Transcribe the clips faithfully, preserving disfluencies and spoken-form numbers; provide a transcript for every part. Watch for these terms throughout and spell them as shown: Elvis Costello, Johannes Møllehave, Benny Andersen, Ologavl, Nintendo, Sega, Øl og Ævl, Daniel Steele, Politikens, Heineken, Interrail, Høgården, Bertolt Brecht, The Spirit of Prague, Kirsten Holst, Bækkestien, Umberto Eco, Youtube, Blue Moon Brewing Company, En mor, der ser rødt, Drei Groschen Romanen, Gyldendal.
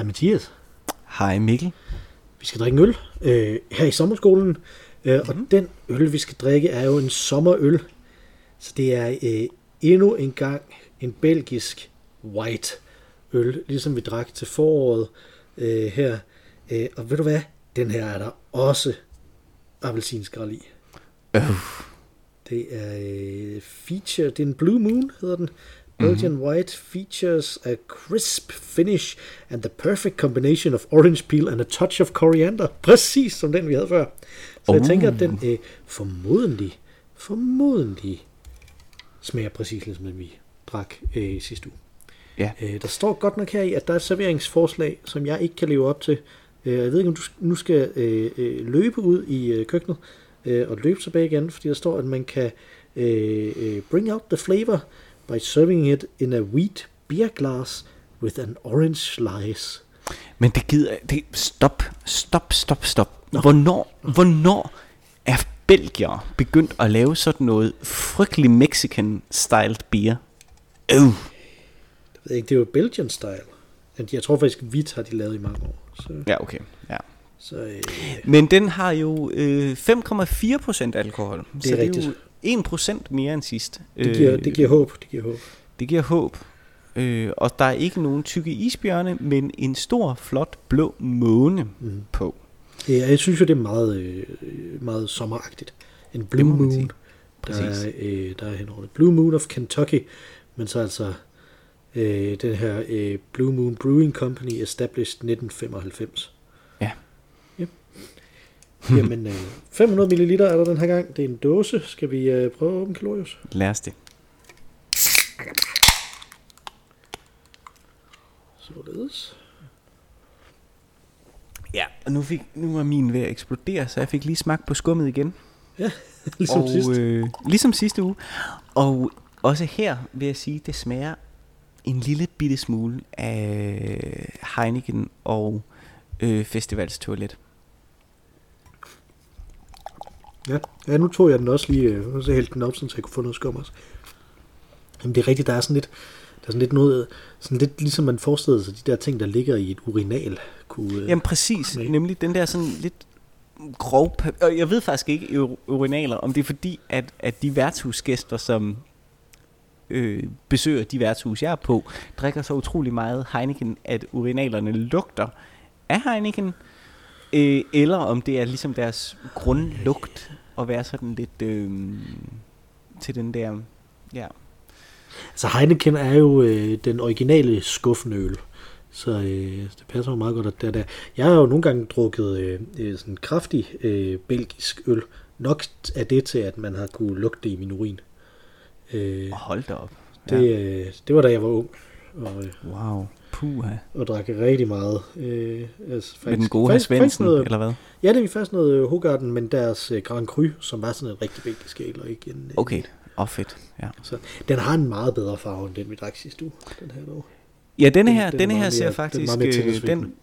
Hej Mathias. Hej Mikkel. Vi skal drikke en øl øh, her i sommerskolen, øh, mm-hmm. og den øl, vi skal drikke, er jo en sommerøl. Så det er øh, endnu en gang en belgisk white øl, ligesom vi drak til foråret øh, her. Øh, og ved du hvad? Den her er der også appelsinskral i. Øh. Det er øh, feature, det er en Blue Moon, hedder den. Belgian mm-hmm. white features a crisp finish and the perfect combination of orange peel and a touch of coriander. Præcis som den, vi havde før. Så oh. jeg tænker, at den øh, formodentlig, formodentlig smager præcis ligesom den, vi drak øh, sidste uge. Yeah. Øh, der står godt nok her i, at der er et serveringsforslag, som jeg ikke kan leve op til. Øh, jeg ved ikke, om du nu skal øh, øh, løbe ud i øh, køkkenet øh, og løbe tilbage igen, fordi der står, at man kan øh, øh, bring out the flavor by serving it in a wheat beer glass with an orange slice. Men det gider det stop, stop, stop, stop. Nå. Hvornår, hvornår er belgier begyndt at lave sådan noget frygtelig Mexican-styled beer? Øh. Jeg ved ikke, det er jo Belgian style. Jeg tror faktisk, hvidt har de lavet i mange år. Så. Ja, okay. Ja. Så, øh. Men den har jo øh, fem komma fire procent alkohol. Det er så rigtigt. Det er en procent mere end sidst. Det giver, det giver håb. Det giver håb. Det giver håb. Øh, og der er ikke nogen tykke isbjørne, men en stor, flot, blå måne mm. på. Ja, jeg synes jo, det er meget, meget sommeragtigt. En blue moon, der er, øh, der er henover det. Blue Moon of Kentucky. Men så altså øh, den her øh, Blue Moon Brewing Company, established nitten femoghalvfems. Ja. Jamen, øh, fem hundrede milliliter er der den her gang. Det er en dåse. Skal vi øh, prøve at åbne kalorius? Lad os det. Således. Ja, og nu, fik, nu var min ved at eksplodere, så jeg fik lige smagt på skummet igen. Ja, ligesom og, sidste. Øh, ligesom sidste uge. Og også her vil jeg sige, det smager en lille bitte smule af Heineken og øh, festivalstoilet. Ja. ja, nu tog jeg den også lige, og så hældte den op, så jeg kunne få noget skum også. Jamen det er rigtigt, der er sådan lidt, der er sådan lidt noget, sådan lidt ligesom man forestillede sig, de der ting, der ligger i et urinal. Kunne, Jamen præcis, kunne nemlig den der sådan lidt grov, og jeg ved faktisk ikke urinaler, om det er fordi, at, at de værtshusgæster, som øh, besøger de værtshus, jeg er på, drikker så utrolig meget Heineken, at urinalerne lugter af Heineken. Øh, eller om det er ligesom deres grundlugt at være sådan lidt øh, til den der, ja. Altså Heineken er jo øh, den originale skuffenøl, så øh, det passer jo meget godt, at det er der. Jeg har jo nogle gange drukket øh, sådan kraftig øh, belgisk øl, nok er det til, at man har kunne lugte det i min urin. Øh, Hold da op. Ja. Det, øh, det var da jeg var ung. Og, øh, wow. Puha. Og drak rigtig meget. Øh, altså faktisk, med den gode faktisk, Svendsen, noget, eller hvad? Ja, det er faktisk noget Høgården, men deres uh, Grand Cru, som var sådan en rigtig belgisk skæl, og ikke en... Okay, og fedt, ja. Så, den har en meget bedre farve, end den vi drak sidste uge, den her dog. Ja, denne her, den, denne her mere, ser faktisk den meget, den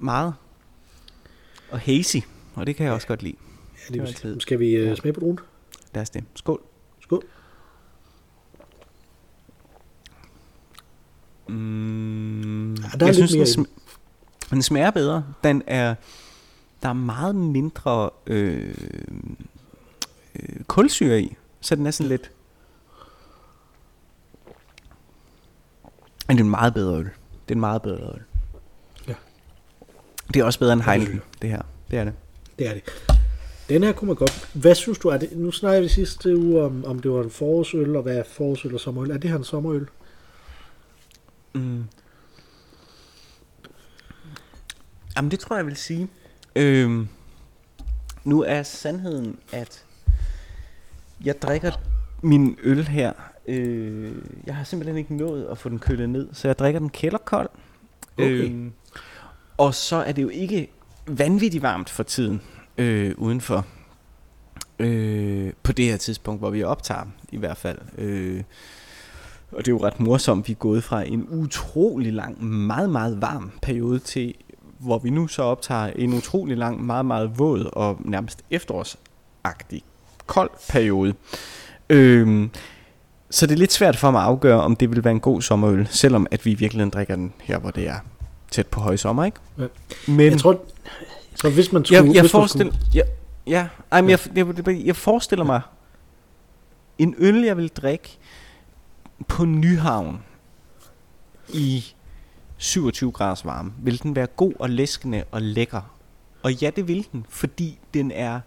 meget og hazy, og det kan jeg også godt lide. Ja, det er altid. Skal vi uh, smage på druen? Lad os det. Skål. Skål. Mm, ja, der jeg synes, den, sm- den smager bedre. Den er, der er meget mindre øh, øh, kulsyre i, så den er sådan lidt. Men det er en meget bedre øl. Det er en meget bedre øl. Ja. Det er også bedre end Heineken, det her. Det er det. Det er det. Den her kunne man godt. Hvad synes du er det? Nu snakkede vi sidste uge om, om det var en forårsøl, og hvad er forårsøl og sommerøl? Er det her en sommerøl? Mm. Jamen det tror jeg, jeg vil sige øhm, nu er sandheden, at jeg drikker min øl her øh, jeg har simpelthen ikke nået at få den kølet ned, så jeg drikker den kælderkold. Okay. øhm, Og så er det jo ikke vanvittigt varmt for tiden øh, udenfor øh, på det her tidspunkt, hvor vi optager i hvert fald øh, og det er jo ret morsomt, vi er gået fra en utrolig lang, meget, meget varm periode til, hvor vi nu så optager en utrolig lang, meget, meget våd og nærmest efterårsagtig kold periode. Øhm, så det er lidt svært for mig at afgøre, om det vil være en god sommerøl, selvom at vi i virkeligheden drikker den her, hvor det er tæt på højsommer, ikke? Ja. Men jeg tror, så hvis man skulle, jeg, jeg hvis forestiller, man skulle... ja, ja, ej, men ja. Jeg, jeg, jeg forestiller ja. mig en øl, jeg vil drikke på Nyhavn i syvogtyve graders varme. Vil den være god og læskende og lækker? Og ja, det vil den, fordi den er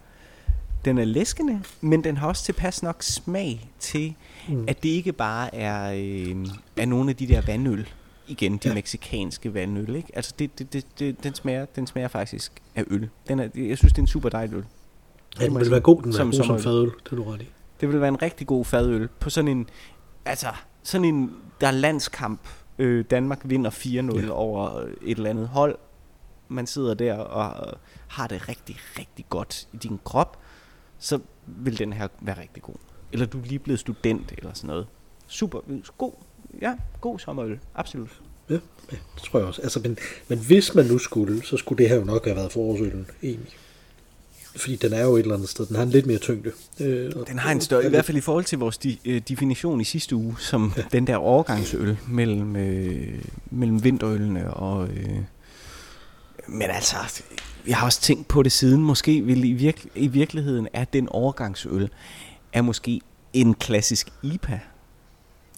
den er læskende, men den har også tilpas nok smag til, mm. at det ikke bare er øh, er nogle af de der vandøl. Igen, de ja. mexicanske vandøl, ikke? Altså, det, det, det, det, den, smager, den smager faktisk af øl. Den er, jeg synes, det er en super dejlig øl. Ja, den vil være god, den som, god som fadøl, det er du ret i. Det vil være en rigtig god fadøl på sådan en, altså, sådan en, der er landskamp. Øh, Danmark vinder fire nul ja. over et eller andet hold. Man sidder der og har det rigtig, rigtig godt i din krop. Så vil den her være rigtig god. Eller du er lige blevet student, eller sådan noget. Super god. Ja, god sommerøl, absolut. Ja, ja, det tror jeg også. Altså, men, men hvis man nu skulle, så skulle det her jo nok have været forårsølen, egentlig. Fordi den er jo et eller andet sted. Den har en lidt mere tyngde. Øh, den har en større, i hvert fald i forhold til vores de, øh, definition i sidste uge, som ja. den der overgangsøl mellem, øh, mellem vinterølene og... Øh, men altså, jeg har også tænkt på det siden. Måske vil i, virke, i virkeligheden er den overgangsøl er måske en klassisk I P A.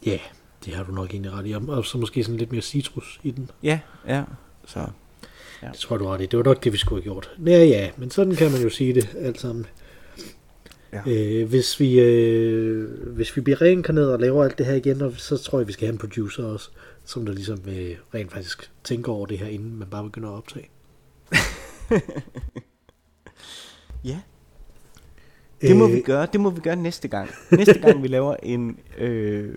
Ja, yeah. Det har du nok egentlig ret i. Og så måske sådan lidt mere citrus i den. Ja, ja. Så, ja. Det tror jeg, du har ret i. Det var nok det, vi skulle have gjort. Ja, ja, men sådan kan man jo sige det alt sammen. Ja. Øh, hvis, vi, øh, hvis vi bliver reinkarneret og laver alt det her igen, og så tror jeg, vi skal have en producer også, som der ligesom øh, rent faktisk tænker over det her, inden man bare begynder at optage. Ja. Det må vi gøre. Det må vi gøre næste gang. Næste gang vi laver en øh,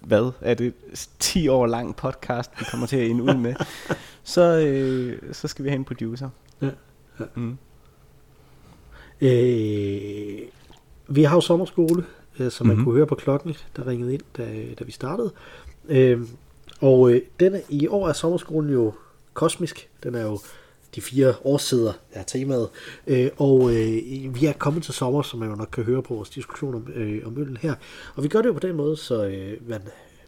hvad er det ti år lang podcast, vi kommer til at ende ud med, så øh, så skal vi have en producer. Ja. Ja. Mm. Øh, vi har jo sommerskole, øh, som mm-hmm. man kunne høre på klokken, der ringede ind, da, da vi startede. Øh, og øh, denne i år er sommerskolen jo kosmisk. Den er jo de fire årsider er temaet, øh, og øh, vi er kommet til sommer, som man jo nok kan høre på vores diskussion om, øh, om øllen her. Og vi gør det jo på den måde, så øh, man,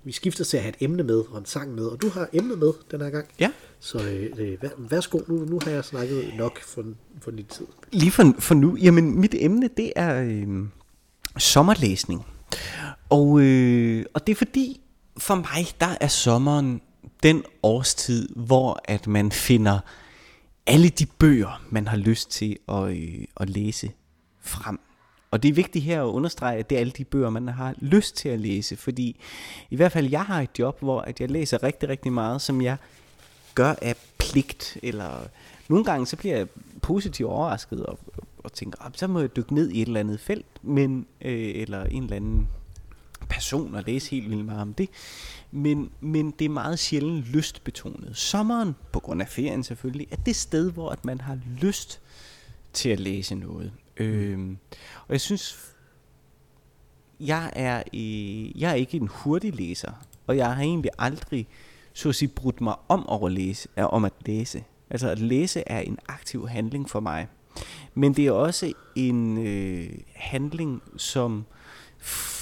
vi skifter til at have et emne med og en sang med, og du har emne med den her gang. Ja. Så øh, vær, værsgo, nu, nu har jeg snakket nok for, for lidt tid. Lige for, for nu, jamen mit emne, det er øh, sommerlæsning. Og, øh, og det er fordi, for mig, der er sommeren den årstid, hvor at man finder... alle de bøger, man har lyst til at, øh, at læse frem. Og det er vigtigt her at understrege, at det er alle de bøger, man har lyst til at læse. Fordi i hvert fald jeg har et job, hvor at jeg læser rigtig, rigtig meget, som jeg gør af pligt. Eller nogle gange så bliver jeg positivt overrasket og, og tænker, oh, så må jeg dykke ned i et eller andet felt. Men, øh, eller en eller anden person og læse helt vildt meget om det. Men, men det er meget sjældent lystbetonet. Sommeren, på grund af ferien selvfølgelig, er det sted, hvor at man har lyst til at læse noget. Øhm, og jeg synes, jeg er, øh, jeg er ikke en hurtig læser, og jeg har egentlig aldrig, så at sige, brudt mig om, over at læse, er om at læse. Altså at læse er en aktiv handling for mig. Men det er også en øh, handling, som... F-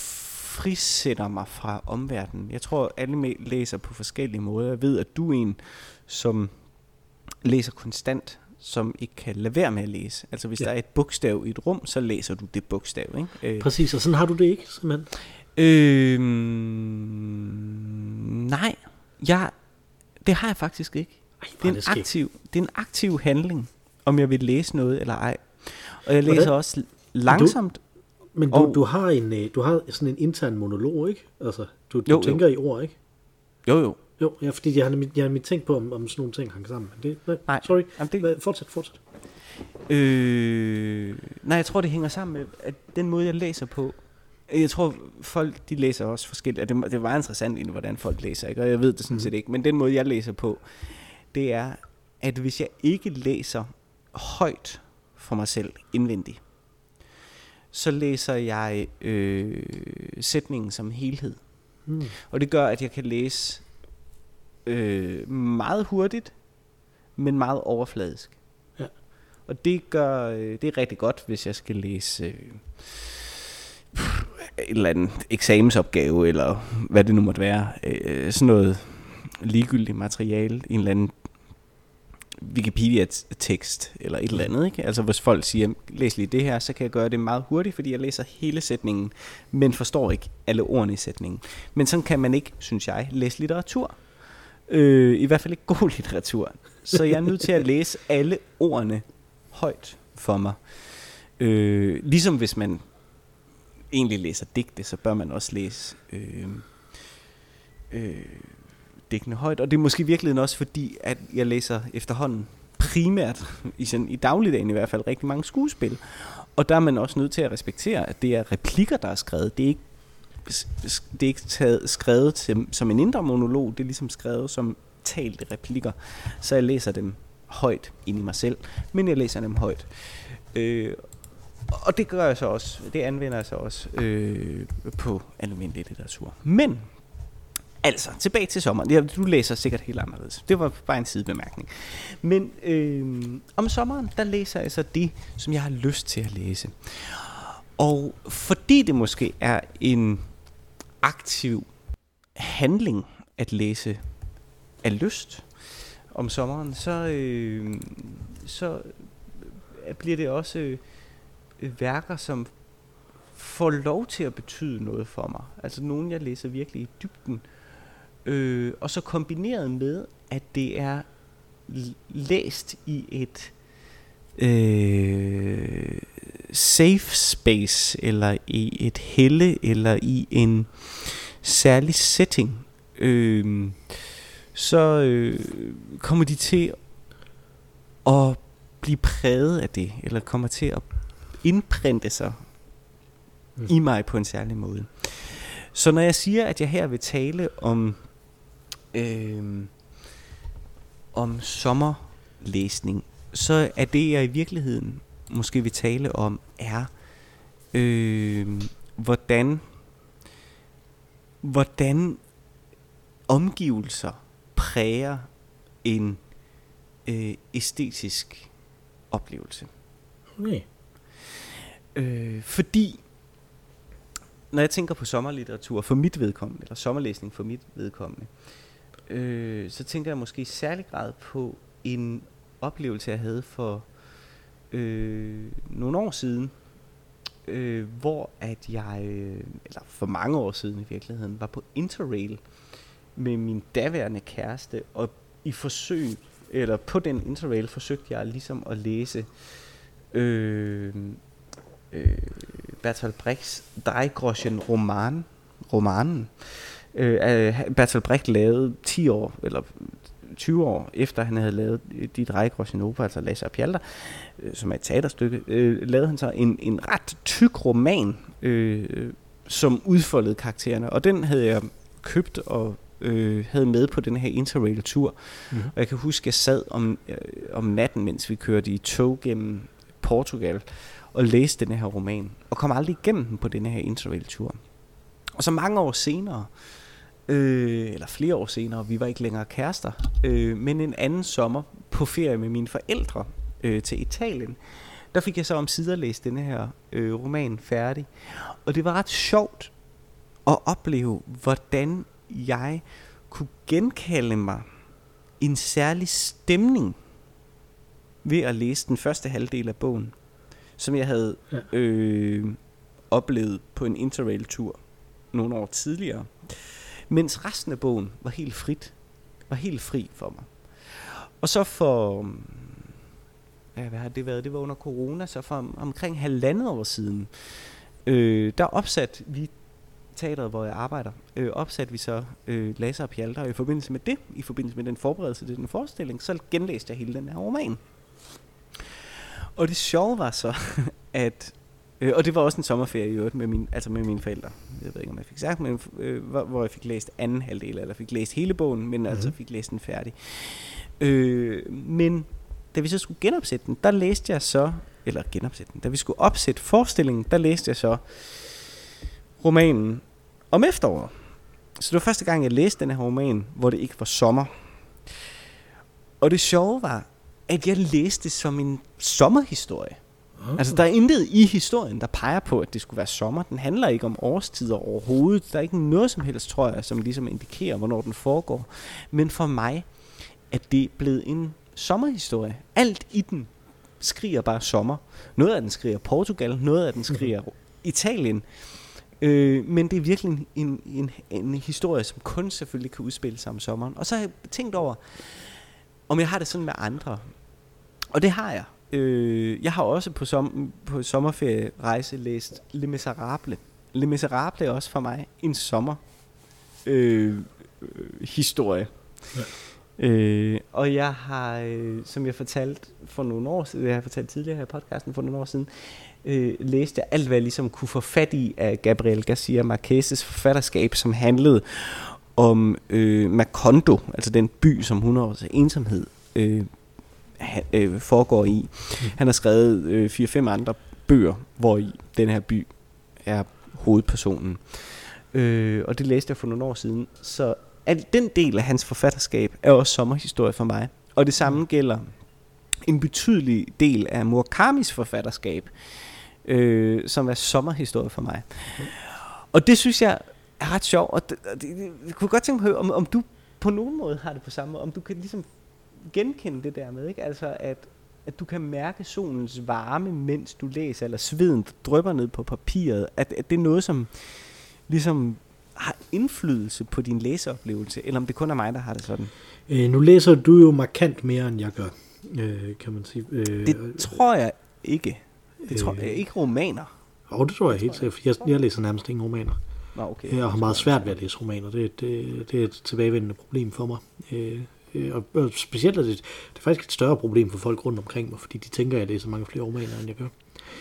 frisætter mig fra omverdenen. Jeg tror, alle læser på forskellige måder. Jeg ved, at du er en, som læser konstant, som ikke kan lade være med at læse. Altså, hvis ja. der er et bogstav i et rum, så læser du det bogstav, ikke? Øh, Præcis, og sådan har du det ikke, simpelthen? Øh, nej, jeg, det har jeg faktisk ikke. Ej, det, er en det, aktiv, det er en aktiv handling, om jeg vil læse noget eller ej. Og jeg læser Hvordan? også langsomt. Men du, du har en du har sådan en intern monolog, ikke? Altså du, du jo, tænker jo. i ord, ikke? Jo jo. Jo, ja, fordi jeg har nemlig, jeg har nemlig tænkt på om, om sådan nogle ting hang sammen. Det, nej, nej, sorry. Det... Fortsæt, fortsæt. Øh, nej, jeg tror det hænger sammen med at den måde jeg læser på. Jeg tror folk de læser også forskelligt. Det, det var interessant egentlig, hvordan folk læser, ikke? Og jeg ved det sådan mm. set ikke, men den måde jeg læser på, det er at hvis jeg ikke læser højt for mig selv indvendigt, så læser jeg øh, sætningen som helhed. Hmm. Og det gør, at jeg kan læse øh, meget hurtigt, men meget overfladisk. Ja. Og det gør øh, det er rigtig godt, hvis jeg skal læse øh, en eller anden eksamensopgave, eller hvad det nu måtte være. Øh, sådan noget ligegyldigt materiale, en eller anden Wikipedia-tekst eller et eller andet, ikke? Altså hvis folk siger, læs lige det her, så kan jeg gøre det meget hurtigt, fordi jeg læser hele sætningen, men forstår ikke alle ordene i sætningen. Men sådan kan man ikke, synes jeg, læse litteratur. Øh, I hvert fald ikke god litteratur. Så jeg er nødt til at læse alle ordene højt for mig. Øh, ligesom hvis man egentlig læser digte, så bør man også læse øh, øh, digtene højt. Og det er måske virkelig også fordi, at jeg læser efterhånden primært, i, sådan, i dagligdagen i hvert fald, rigtig mange skuespil. Og der er man også nødt til at respektere, at det er replikker, der er skrevet. Det er ikke, det er ikke taget, skrevet til, som en indre monolog, det er ligesom skrevet som talte replikker. Så jeg læser dem højt ind i mig selv, men jeg læser dem højt. Øh, og det gør jeg så også, det anvender jeg så også øh, på almindelig litteratur. Men, altså, tilbage til sommeren. Du læser sikkert helt anderledes. Det var bare en sidebemærkning. Men øh, om sommeren, der læser jeg så det, som jeg har lyst til at læse. Og fordi det måske er en aktiv handling at læse af lyst om sommeren, så, øh, så bliver det også øh, værker, som får lov til at betyde noget for mig. Altså nogen, jeg læser virkelig i dybden. Øh, og så kombineret med, at det er læst i et øh, safe space, eller i et helle, eller i en særlig setting, øh, så øh, kommer de til at blive præget af det, eller kommer til at indprinte sig mm. i mig på en særlig måde. Så når jeg siger, at jeg her vil tale om øh, om sommerlæsning, så er det, jeg i virkeligheden måske vil tale om, er øh, hvordan hvordan omgivelser præger en øh, æstetisk oplevelse. Okay. Øh, fordi når jeg tænker på sommerlitteratur for mit vedkommende, eller sommerlæsning for mit vedkommende, øh, så tænker jeg måske i særlig grad på en oplevelse, jeg havde for øh, nogle år siden, øh, hvor at jeg, eller for mange år siden i virkeligheden, var på Interrail med min daværende kæreste, og i forsøg, eller på den Interrail forsøgte jeg ligesom at læse øh, øh, Bertolt Brechts Drei Groschen Romanen. Romanen. Øh, Bertolt Brecht lavede ti år, eller tyve år efter han havde lavet Die Dreigroschenoper, altså Lasse og Pjalda, øh, som er et teaterstykke, øh, lavede han så en, en ret tyk roman, øh, som udfoldede karaktererne. Og den havde jeg købt og øh, havde med på den her Interrail-tur. Mm-hmm. Og jeg kan huske, at jeg sad om, øh, om natten, mens vi kørte i tog gennem Portugal, og læste den her roman, og kom aldrig igennem den på den her Interrail-tur. Og så mange år senere, øh, eller flere år senere, vi var ikke længere kærester, øh, men en anden sommer på ferie med mine forældre øh, til Italien, der fik jeg så omsider læst den her øh, roman færdig. Og det var ret sjovt at opleve, hvordan jeg kunne genkalde mig en særlig stemning ved at læse den første halvdel af bogen, som jeg havde øh, oplevet på en Interrail-tur nogle år tidligere, mens resten af bogen var helt frit, var helt fri for mig. Og så for, ja, hvad har det været? Det var under corona, så for om, omkring halvandet år siden, øh, der opsatte vi teateret, hvor jeg arbejder, øh, opsatte vi så øh, Lasse og Pjalda, og i forbindelse med det, i forbindelse med den forberedelse til den forestilling, så genlæste jeg hele den her roman. Og det sjove var så, at øh, og det var også en sommerferie i øvrigt med min, altså med mine forældre. Jeg ved ikke om jeg fik sagt, men øh, hvor jeg fik læst anden halvdel, eller fik læst hele bogen, men mm-hmm. altså fik læst den færdig. Øh, men da vi så skulle genopsætte den, der læste jeg så eller genopsætte den. Da vi skulle opsætte forestillingen, der læste jeg så romanen om efteråret. Så det var første gang jeg læste den her roman, hvor det ikke var sommer. Og det sjove var, at jeg læste som en sommerhistorie. Okay. Altså der er intet i historien, der peger på, at det skulle være sommer. Den handler ikke om årstider overhovedet. Der er ikke noget som helst, tror jeg, som ligesom indikerer, hvornår den foregår. Men for mig er det blevet en sommerhistorie. Alt i den skriger bare sommer. Noget af den skriger Portugal, noget af den skriger mm. Italien. Øh, men det er virkelig en, en, en historie, som kun selvfølgelig kan udspille sig om sommeren. Og så har jeg tænkt over, om jeg har det sådan med andre. Og det har jeg. Øh, jeg har også på, som, på sommerferierejse læst Les Misérables. Les Misérables er også for mig en sommer øh, historie. Ja. Øh, og jeg har, øh, som jeg fortalte for nogle år siden, jeg har fortalt tidligere her i podcasten for nogle år siden, øh, læste jeg alt, hvad jeg ligesom kunne få fat i af Gabriel Garcia Marquez's forfatterskab, som handlede om øh, Macondo, altså den by, som hundrede års ensomhed øh, ha, øh, foregår i. Mm. Han har skrevet øh, fire fem andre bøger, hvor i den her by er hovedpersonen. Øh, og det læste jeg for nogle år siden, så at den del af hans forfatterskab er også sommerhistorie for mig. Og det samme gælder en betydelig del af Murakamis forfatterskab, øh, som er sommerhistorie for mig. Okay. Og det synes jeg er ret sjovt. Og det, det, det, jeg kunne godt tænke mig at høre, om, om du på nogen måde har det på samme måde, om du kan ligesom genkende det der med, ikke? Altså at, at du kan mærke solens varme, mens du læser, eller sveden drypper ned på papiret, at, at det er noget, som ligesom har indflydelse på din læseoplevelse, eller om det kun er mig, der har det sådan? Øh, nu læser du jo markant mere, end jeg gør, øh, kan man sige. Øh, det tror jeg ikke. Det øh, tror jeg ikke romaner. Jo, det tror jeg, det jeg helt sikkert. Jeg, jeg, jeg læser nærmest ingen romaner. Nå, okay. Jeg har meget svært ved at læse romaner. Det, det, det er et tilbagevendende problem for mig. Øh, og, og specielt er det, det er faktisk et større problem for folk rundt omkring mig, fordi de tænker, at jeg læser mange flere romaner, end jeg gør.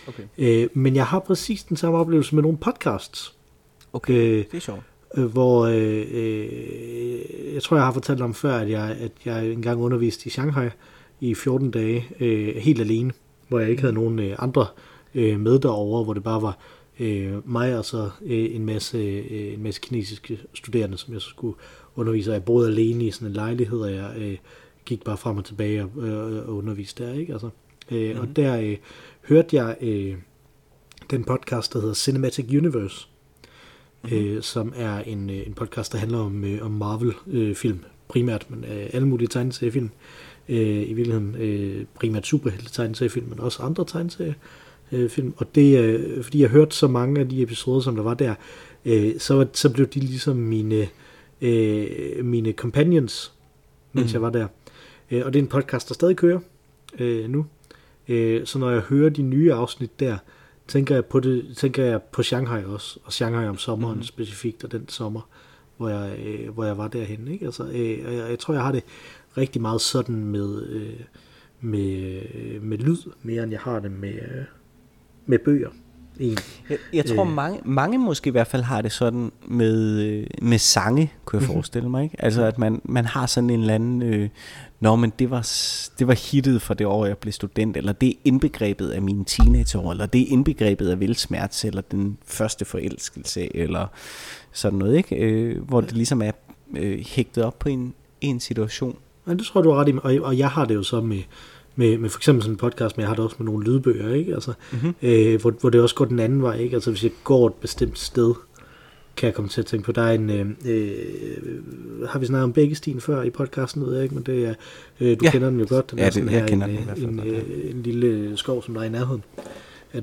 Okay. Øh, men jeg har præcis den samme oplevelse med nogle podcasts. Okay, øh, det er sjovt. Øh, hvor øh, øh, jeg tror, jeg har fortalt om før, at jeg, at jeg engang underviste i Shanghai i fjorten dage, øh, helt alene, hvor jeg ikke havde nogen øh, andre øh, med derovre, hvor det bare var øh, mig og så øh, en, masse, øh, en masse kinesiske studerende, som jeg så skulle undervise. Jeg boede alene i sådan en lejlighed, og jeg øh, gik bare frem og tilbage og, øh, og underviste der, ikke? Altså, øh, mm-hmm. Og der øh, hørte jeg øh, den podcast, der hedder Cinematic Universe, Mm-hmm. Øh, som er en, en podcast, der handler om, øh, om Marvel-film øh, primært, men øh, alle mulige tegneseriefilm, øh, i virkeligheden øh, primært superhelte-tegneseriefilm, men også andre tegneseriefilm, øh, og det øh, fordi jeg hørte så mange af de episoder, som der var der, øh, så, så blev de ligesom mine, øh, mine companions, mens mm-hmm. jeg var der, øh, og det er en podcast, der stadig kører øh, nu, øh, så når jeg hører de nye afsnit der, tænker jeg på det, tænker jeg på Shanghai også, og Shanghai om sommeren mm-hmm. specifikt, og den sommer, hvor jeg, øh, hvor jeg var derhen, ikke? Altså, øh, og jeg, jeg tror, jeg har det rigtig meget sådan med, øh, med, med lyd, mere end jeg har det med, øh, med bøger. Jeg, jeg tror, øh. mange, mange måske i hvert fald har det sådan med, øh, med sange, kunne jeg forestille mig, ikke? Altså, at man, man har sådan en eller anden, øh, nå, men det var, det var hittet for det år, jeg blev student, eller det er indbegrebet af mine teenageår, eller det er indbegrebet af velsmerts, eller den første forelskelse, eller sådan noget, ikke? Øh, hvor det ligesom er øh, hægtet op på en, en situation. Ja, det tror jeg, du har ret i, og, og jeg har det jo så med... Med, med for eksempel sådan en podcast, men jeg har det også med nogle lydbøger, ikke? Altså, mm-hmm. øh, hvor, hvor det også går den anden vej, ikke? Altså, hvis jeg går et bestemt sted, kan jeg komme til at tænke på, der er en, øh, øh, har vi snakket om Bækkestien før i podcasten, ved jeg ikke, men det er, øh, du ja. kender den jo godt, den ja, er sådan det, her, en, den, en, fald, en, øh, en lille skov, som der er i nærheden,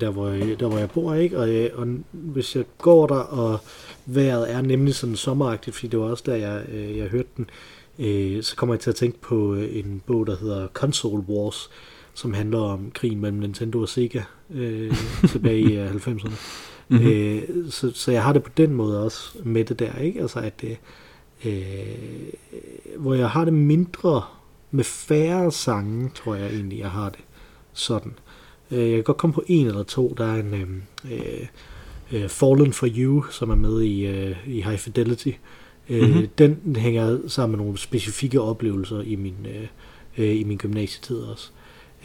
der hvor jeg, der, hvor jeg bor, ikke? Og, øh, og hvis jeg går der, og vejret er nemlig sådan sommeragtigt, fordi det var også der, jeg, øh, jeg hørte den, så kommer jeg til at tænke på en bog, der hedder Console Wars, som handler om krigen mellem Nintendo og Sega øh, tilbage i halvfemserne. Mm-hmm. Øh, så, så jeg har det på den måde også med det der, ikke? Altså at øh, hvor jeg har det mindre med færre sange, tror jeg egentlig, jeg har det sådan. Øh, jeg kan godt komme på en eller to. Der er en øh, øh, Fallen for You, som er med i, øh, i High Fidelity. Mm-hmm. Den hænger sammen med nogle specifikke oplevelser i min, øh, i min gymnasietid også.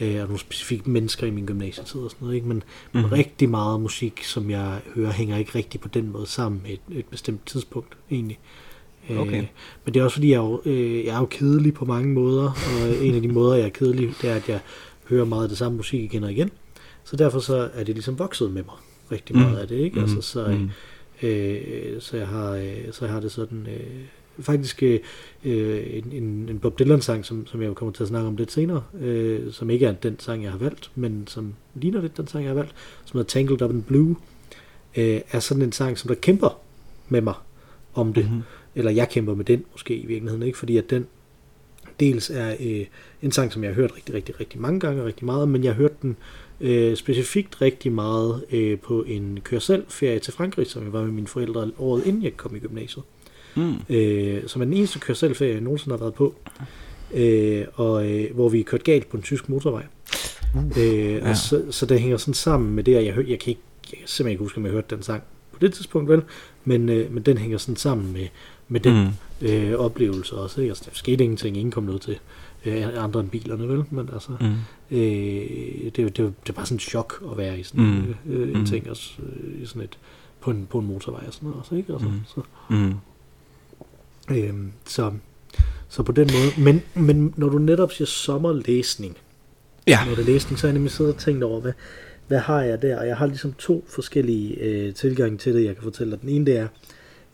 Øh, og nogle specifikke mennesker i min gymnasietid og sådan noget. Ikke? Men mm-hmm. rigtig meget musik, som jeg hører, hænger ikke rigtig på den måde sammen med et, et bestemt tidspunkt egentlig. Øh, okay. Men det er også fordi, jeg er, jo, øh, jeg er jo kedelig på mange måder. Og en af de måder, jeg er kedelig, det er, at jeg hører meget af det samme musik igen og igen. Så derfor så er det ligesom vokset med mig rigtig meget mm-hmm. af det. Ikke? Altså, så... Øh, Øh, så, jeg har, øh, så jeg har det sådan, øh, faktisk øh, en, en Bob Dylan-sang, som, som jeg kommer til at snakke om lidt senere, øh, som ikke er den sang, jeg har valgt, men som ligner lidt den sang, jeg har valgt, som hedder Tangled Up In Blue, øh, er sådan en sang, som der kæmper med mig om det. Mm-hmm. Eller jeg kæmper med den, måske i virkeligheden, ikke? Fordi at den dels er øh, en sang, som jeg har hørt rigtig, rigtig, rigtig mange gange, rigtig meget, men jeg hørte den øh, specifikt rigtig meget øh, på en køreselferie til Frankrig, som jeg var med mine forældre året inden jeg kom i gymnasiet. Mm. Øh, som er den eneste køreselferie, jeg nogensinde har været på, øh, og øh, hvor vi kørte galt på en tysk motorvej. Mm. Øh, ja. og så, så det hænger sådan sammen med det, at jeg, hør, jeg, kan ikke, jeg kan simpelthen ikke huske, om jeg hørte den sang på det tidspunkt, vel? Men, øh, men den hænger sådan sammen med med den mm. øh, oplevelse også. Ikke? Altså, der skete ingenting, ingen kom noget til øh, andre end bilerne, vel? Men altså, mm. øh, det, det, det var bare sådan et chok at være i sådan mm. øh, en ting, også, øh, i sådan et, på, en, på en motorvej og sådan noget også, ikke? Altså, mm. så, mm. Øh, så, så på den måde. Men, men når du netop siger sommerlæsning, ja. når det er læsning, så er jeg nemlig siddet og tænkt over, hvad, hvad har jeg der? Og jeg har ligesom to forskellige øh, tilgange til det, jeg kan fortælle dig. Den ene, det er,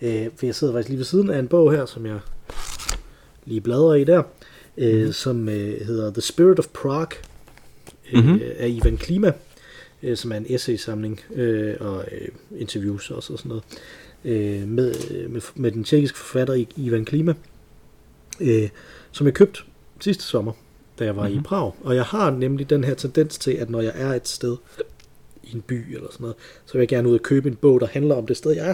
Øh, for jeg sidder faktisk lige ved siden af en bog her, som jeg lige bladrer i der, øh, mm-hmm. som øh, hedder The Spirit of Prague øh, mm-hmm. af Ivan Klima, øh, som er en essaysamling øh, og øh, interviews også og sådan noget, øh, med, med, med den tjekkiske forfatter Ivan Klima, øh, som jeg købte sidste sommer, da jeg var mm-hmm. i Prag. Og jeg har nemlig den her tendens til, at når jeg er et sted i en by eller sådan noget, så vil jeg gerne ud og købe en bog, der handler om det sted, jeg er.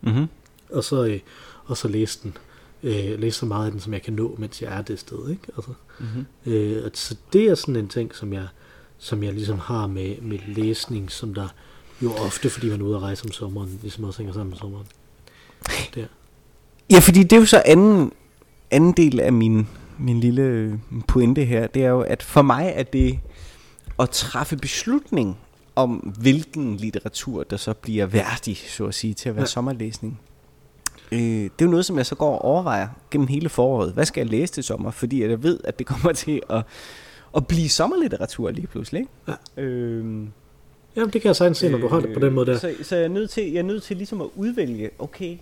Mm-hmm. Og så øh, og så læse den øh, læse så meget af den, som jeg kan nå, mens jeg er det sted, ikke? Altså, mm-hmm. øh, så det er sådan en ting, som jeg som jeg ligesom har med med læsning, som der jo ofte, fordi man er ude at rejse om sommeren, ligesom også hænger sammen med sommeren der. Ja, fordi det er jo så anden anden del af min min lille pointe her, det er jo, at for mig er det at træffe beslutning om hvilken litteratur, der så bliver værdig, så at sige, til at være ja. sommerlæsning. Øh, det er jo noget, som jeg så går og overvejer gennem hele foråret. Hvad skal jeg læse til sommer? Fordi jeg ved, at det kommer til at, at blive sommerlitteratur lige pludselig, ikke? Ja. Øh, Jamen, det kan jeg sagtens se, når du har det på den måde der. Så, så jeg er nødt til, jeg er nødt til ligesom at udvælge, okay,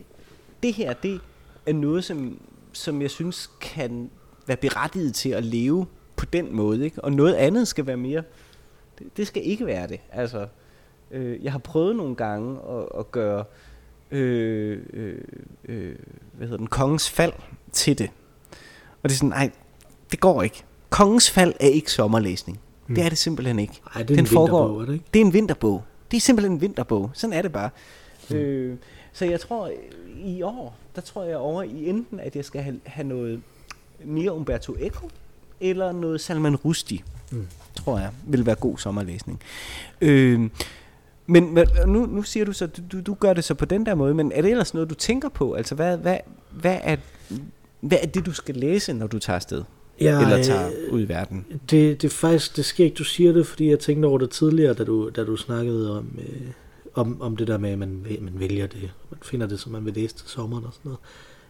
det her, det er noget, som, som jeg synes kan være berettiget til at leve på den måde, ikke? Og noget andet skal være mere... Det skal ikke være det. Altså, øh, jeg har prøvet nogle gange at, at gøre øh, øh, øh, hvad hedder den, Kongens Fald til det. Og det er sådan, nej, det går ikke. Kongens Fald er ikke sommerlæsning. Mm. Det er det simpelthen ikke. Ej, det er den en foregår, vinterbog, er det ikke? Det er en vinterbog. Det er simpelthen en vinterbog. Sådan er det bare. Mm. Øh, så jeg tror, i år, der tror jeg over i enten, at jeg skal have, have noget mere Umberto Eco, eller noget Salman Rushdie. Mm. Tror jeg vil være god sommerlæsning. øh, Men nu, nu siger du så du, du gør det så på den der måde. Men er det ellers noget, du tænker på? Altså hvad, hvad, hvad, er, hvad er det, du skal læse, når du tager afsted? Ja, eller tager øh, ud i verden? Det, det faktisk, det sker ikke, du siger det, fordi jeg tænkte over det tidligere, Da du, da du snakkede om, øh, om, om det der med, at man, man vælger det, man finder det, som man vil læse til sommeren og sådan noget.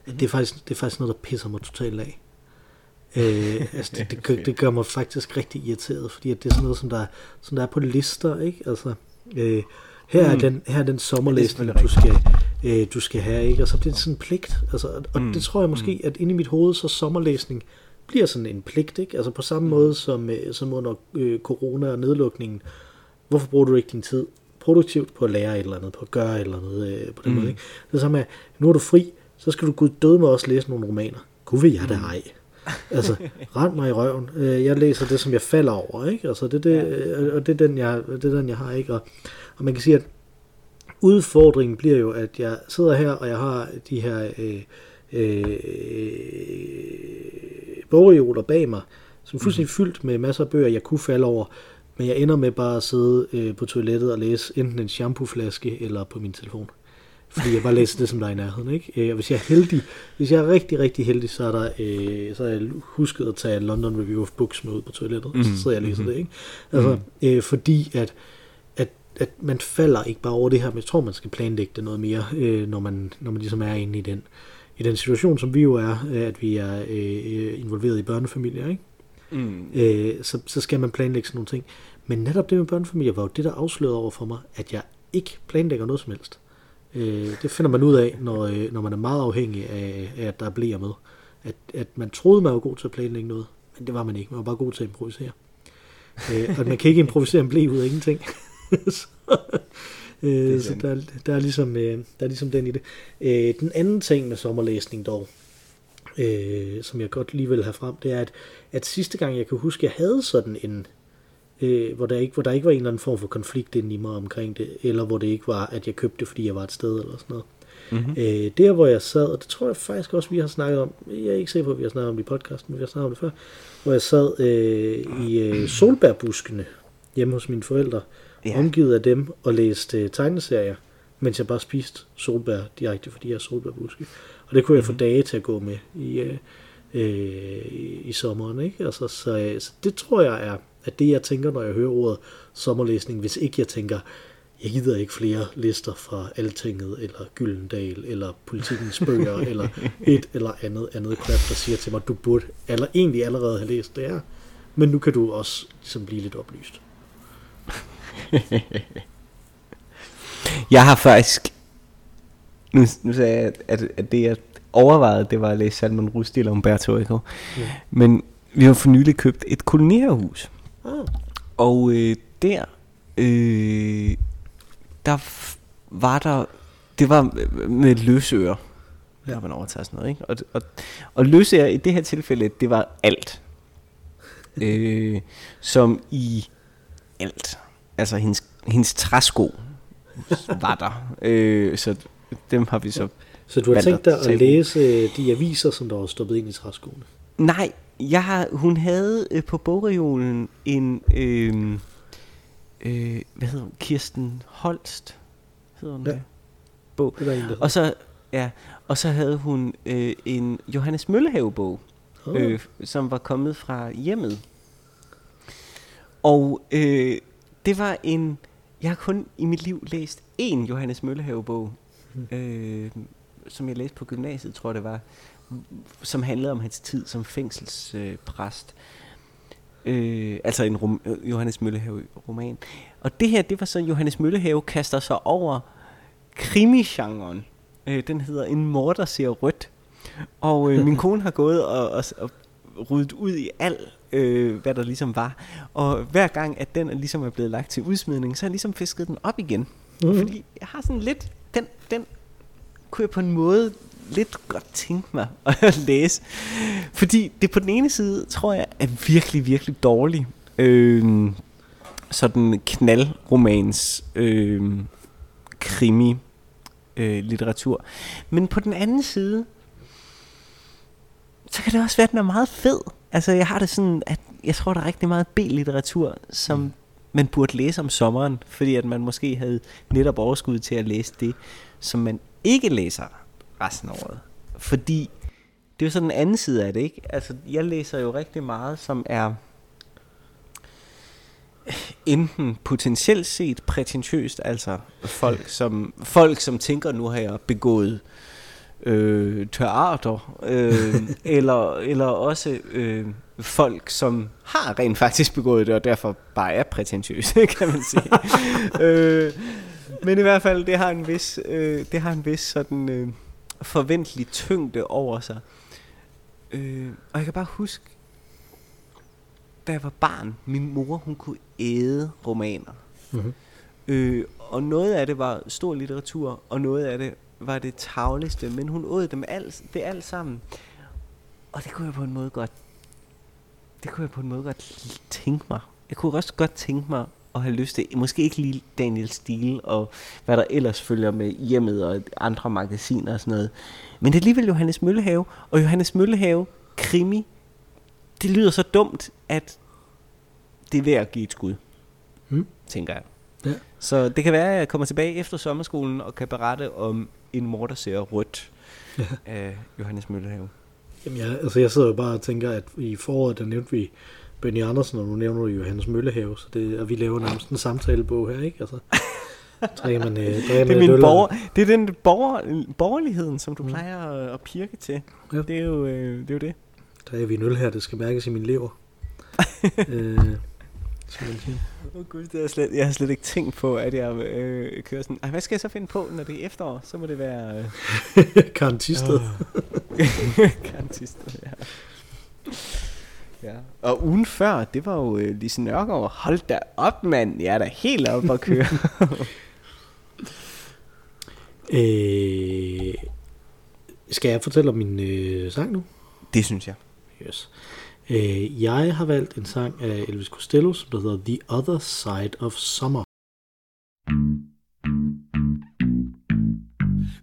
Mm. det, er faktisk, det er faktisk noget, der pisser mig totalt af. øh, altså det, det, gør, det gør mig faktisk rigtig irriteret, fordi at det er sådan noget, som der, som der er på lister, ikke? Altså, øh, her, mm. er den, her er den sommerlæsning, du skal, øh, du skal have, ikke? Og så bliver det sådan en pligt, altså, og mm. det tror jeg måske, at inde i mit hoved, så sommerlæsning bliver sådan en pligt, ikke? Altså på samme mm. måde som, øh, som under øh, corona og nedlukningen. Hvorfor bruger du ikke din tid produktivt på at lære et eller andet, på at gøre et eller andet, øh, på den mm. måde, ikke? Det er samme med, nu er du fri, så skal du gud døde med også læse nogle romaner. Gud vil jeg da ej. Altså, rend mig i røven. Jeg læser det, som jeg falder over, ikke? Altså, det, det, ja. Og det er, den, jeg, det er den, jeg har, ikke? Og, og man kan sige, at udfordringen bliver jo, at jeg sidder her, og jeg har de her øh, øh, bogreoler bag mig, som er fuldstændig fyldt med masser af bøger, jeg kunne falde over, men jeg ender med bare at sidde øh, på toilettet og læse enten en shampooflaske eller på min telefon. Fordi jeg bare læser det, som der er i nærheden, ikke? Og hvis jeg er heldig, hvis jeg er rigtig, rigtig heldig, så er der, øh, så er jeg husket at tage London Review of Books med ud på toilettet, mm. og så sidder jeg og læser det, ikke? Altså, øh, fordi at, at, at man falder ikke bare over det her, men jeg tror, man skal planlægge det noget mere, øh, når, man, når man ligesom er inde i den, i den situation, som vi jo er, at vi er øh, involveret i børnefamilier, ikke? Mm. Øh, så, så skal man planlægge sådan nogle ting. Men netop det med børnefamilier var jo det, der afslørede over for mig, at jeg ikke planlægger noget som helst. Øh, det finder man ud af, når, øh, når man er meget afhængig af, af at der er bleer med. At, at man troede, man var god til at planlægge noget, men det var man ikke. Man var bare god til at improvisere. øh, og man kan ikke improvisere en ble ud af ingenting. så øh, så der, der, er ligesom, øh, der er ligesom den i det. Øh, den anden ting med sommerlæsning dog, øh, som jeg godt lige vil have frem, det er, at, at sidste gang, jeg kan huske, jeg havde sådan en... Øh, hvor, der ikke, hvor der ikke var en eller anden form for konflikt inde i mig omkring det, eller hvor det ikke var, at jeg købte det, fordi jeg var et sted, eller sådan noget. Mm-hmm. Øh, der, hvor jeg sad, og det tror jeg faktisk også, vi har snakket om, jeg er ikke sikker på, at vi har snakket om det i podcasten, men vi har snakket om det før, hvor jeg sad øh, i øh, solbærbuskene hjemme hos mine forældre, yeah. omgivet af dem, og læste øh, tegneserier, mens jeg bare spiste solbær direkte, fordi jeg er solbærbuske. Og det kunne jeg mm-hmm. få dage til at gå med i, øh, øh, i, i sommeren, ikke? Altså, så, øh, så det tror jeg er at det, jeg tænker, når jeg hører ordet sommerlæsning, hvis ikke jeg tænker, jeg gider ikke flere lister fra Altinget, eller Gyldendal, eller Politikens bøger, eller et eller andet andet klap, der siger til mig, du burde eller egentlig allerede have læst det her, men nu kan du også ligesom blive lidt oplyst. Jeg har faktisk, nu, nu sagde jeg, at, at det jeg overvejede, det var at læse Salman Rushdie eller Umberto Eco, ja. men vi har for nylig købt et kolonierhus, ah. og øh, der, øh, der f- var der, det var med løsører, ja. der man overtager sådan noget, ikke? Og, og, og løsører i det her tilfælde, det var alt, øh, som i alt, altså hendes, hendes træsko var der, øh, så dem har vi så... Så du har tænkt dig at læse de aviser, som der var stoppet ind i træskoene? Nej. Jeg har, hun havde øh, på bogreolen en, øh, øh, hvad hedder hun, Kirsten Holst, hedder hun ja. det? Bog. Det var en, der og så, ja, og så havde hun øh, en Johannes Møllehave bog, oh. øh, som var kommet fra hjemmet. Og øh, det var en, jeg har kun i mit liv læst én Johannes Møllehave bog, hmm. øh, som jeg læste på gymnasiet, tror jeg det var. Som handlede om hans tid som fængselspræst. Øh, øh, altså en rom, Johannes Møllehave-roman. Og det her, det var så, Johannes Møllehave kaster sig over krimi-genren. Øh, den hedder En mor, der ser rødt. Og øh, min kone har gået og, og, og ryddet ud i alt, øh, hvad der ligesom var. Og hver gang, at den ligesom er blevet lagt til udsmidning, så har jeg ligesom fisket den op igen. Mm-hmm. Fordi jeg har sådan lidt... Den, den kunne jeg på en måde... lidt godt tænke mig at læse, fordi det på den ene side tror jeg er virkelig virkelig dårlig øh, sådan knaldromans øh, krimi øh, litteratur, men på den anden side så kan det også være at den er meget fed. Altså jeg har det sådan at jeg tror der er rigtig meget B-litteratur som mm. man burde læse om sommeren, fordi at man måske havde netop overskud til at læse det som man ikke læser resten af året. Fordi det er jo sådan en anden side af det, ikke? Altså, jeg læser jo rigtig meget, som er enten potentielt set prætentiøst, altså folk, som, folk, som tænker, nu har jeg begået øh, tørarter, øh, eller, eller også øh, folk, som har rent faktisk begået det, og derfor bare er prætentiøse, kan man sige. øh, men i hvert fald, det har en vis, øh, det har en vis sådan... Øh, forventelig tyngde over sig. Øh, og jeg kan bare huske, da jeg var barn, min mor, hun kunne æde romaner. Mm-hmm. Øh, og noget af det var stor litteratur, og noget af det var det tavligste, men hun åd dem alt, det alt sammen. Og det kunne jeg på en måde godt, det kunne jeg på en måde godt tænke mig. Jeg kunne også godt tænke mig og have lyst til, måske ikke lige Daniel Steele, og hvad der ellers følger med hjemmet og andre magasiner og sådan noget. Men det er alligevel Johannes Møllehave, og Johannes Møllehave, krimi, det lyder så dumt, at det er værd at give et skud, hmm. tænker jeg. Ja. Så det kan være, at jeg kommer tilbage efter sommerskolen og kan berette om En mor, der ser rødt ja. af Johannes Møllehave. Jamen jeg, altså jeg sidder jo bare og tænker, at i foråret, der nævnte vi Benny Andersen, og nu nævner du Johannes Møllehave, så det, og vi laver nærmest en samtalebog her, ikke? Altså, man, øh, det, er min borger, det er den borger, borgerligheden, som du mm. plejer at pirke til. Ja. Det, er jo, øh, det er jo det. Der er vi en øl her, det skal mærkes i min lever. øh, Oh, Gud, det er slet, jeg har slet ikke tænkt på, at jeg øh, kører sådan, ej, hvad skal jeg så finde på, når det er efterår? Så må det være... Øh... Karantistet. Karantistet, ja. Ja. Og ugen før, det var jo øh, Lise Nørgaard. Hold da op, mand. Jeg er da helt oppe at køre. øh, skal jeg fortælle om min øh, sang nu? Det synes jeg. Yes. Øh, jeg har valgt en sang af Elvis Costello, som der hedder The Other Side of Summer.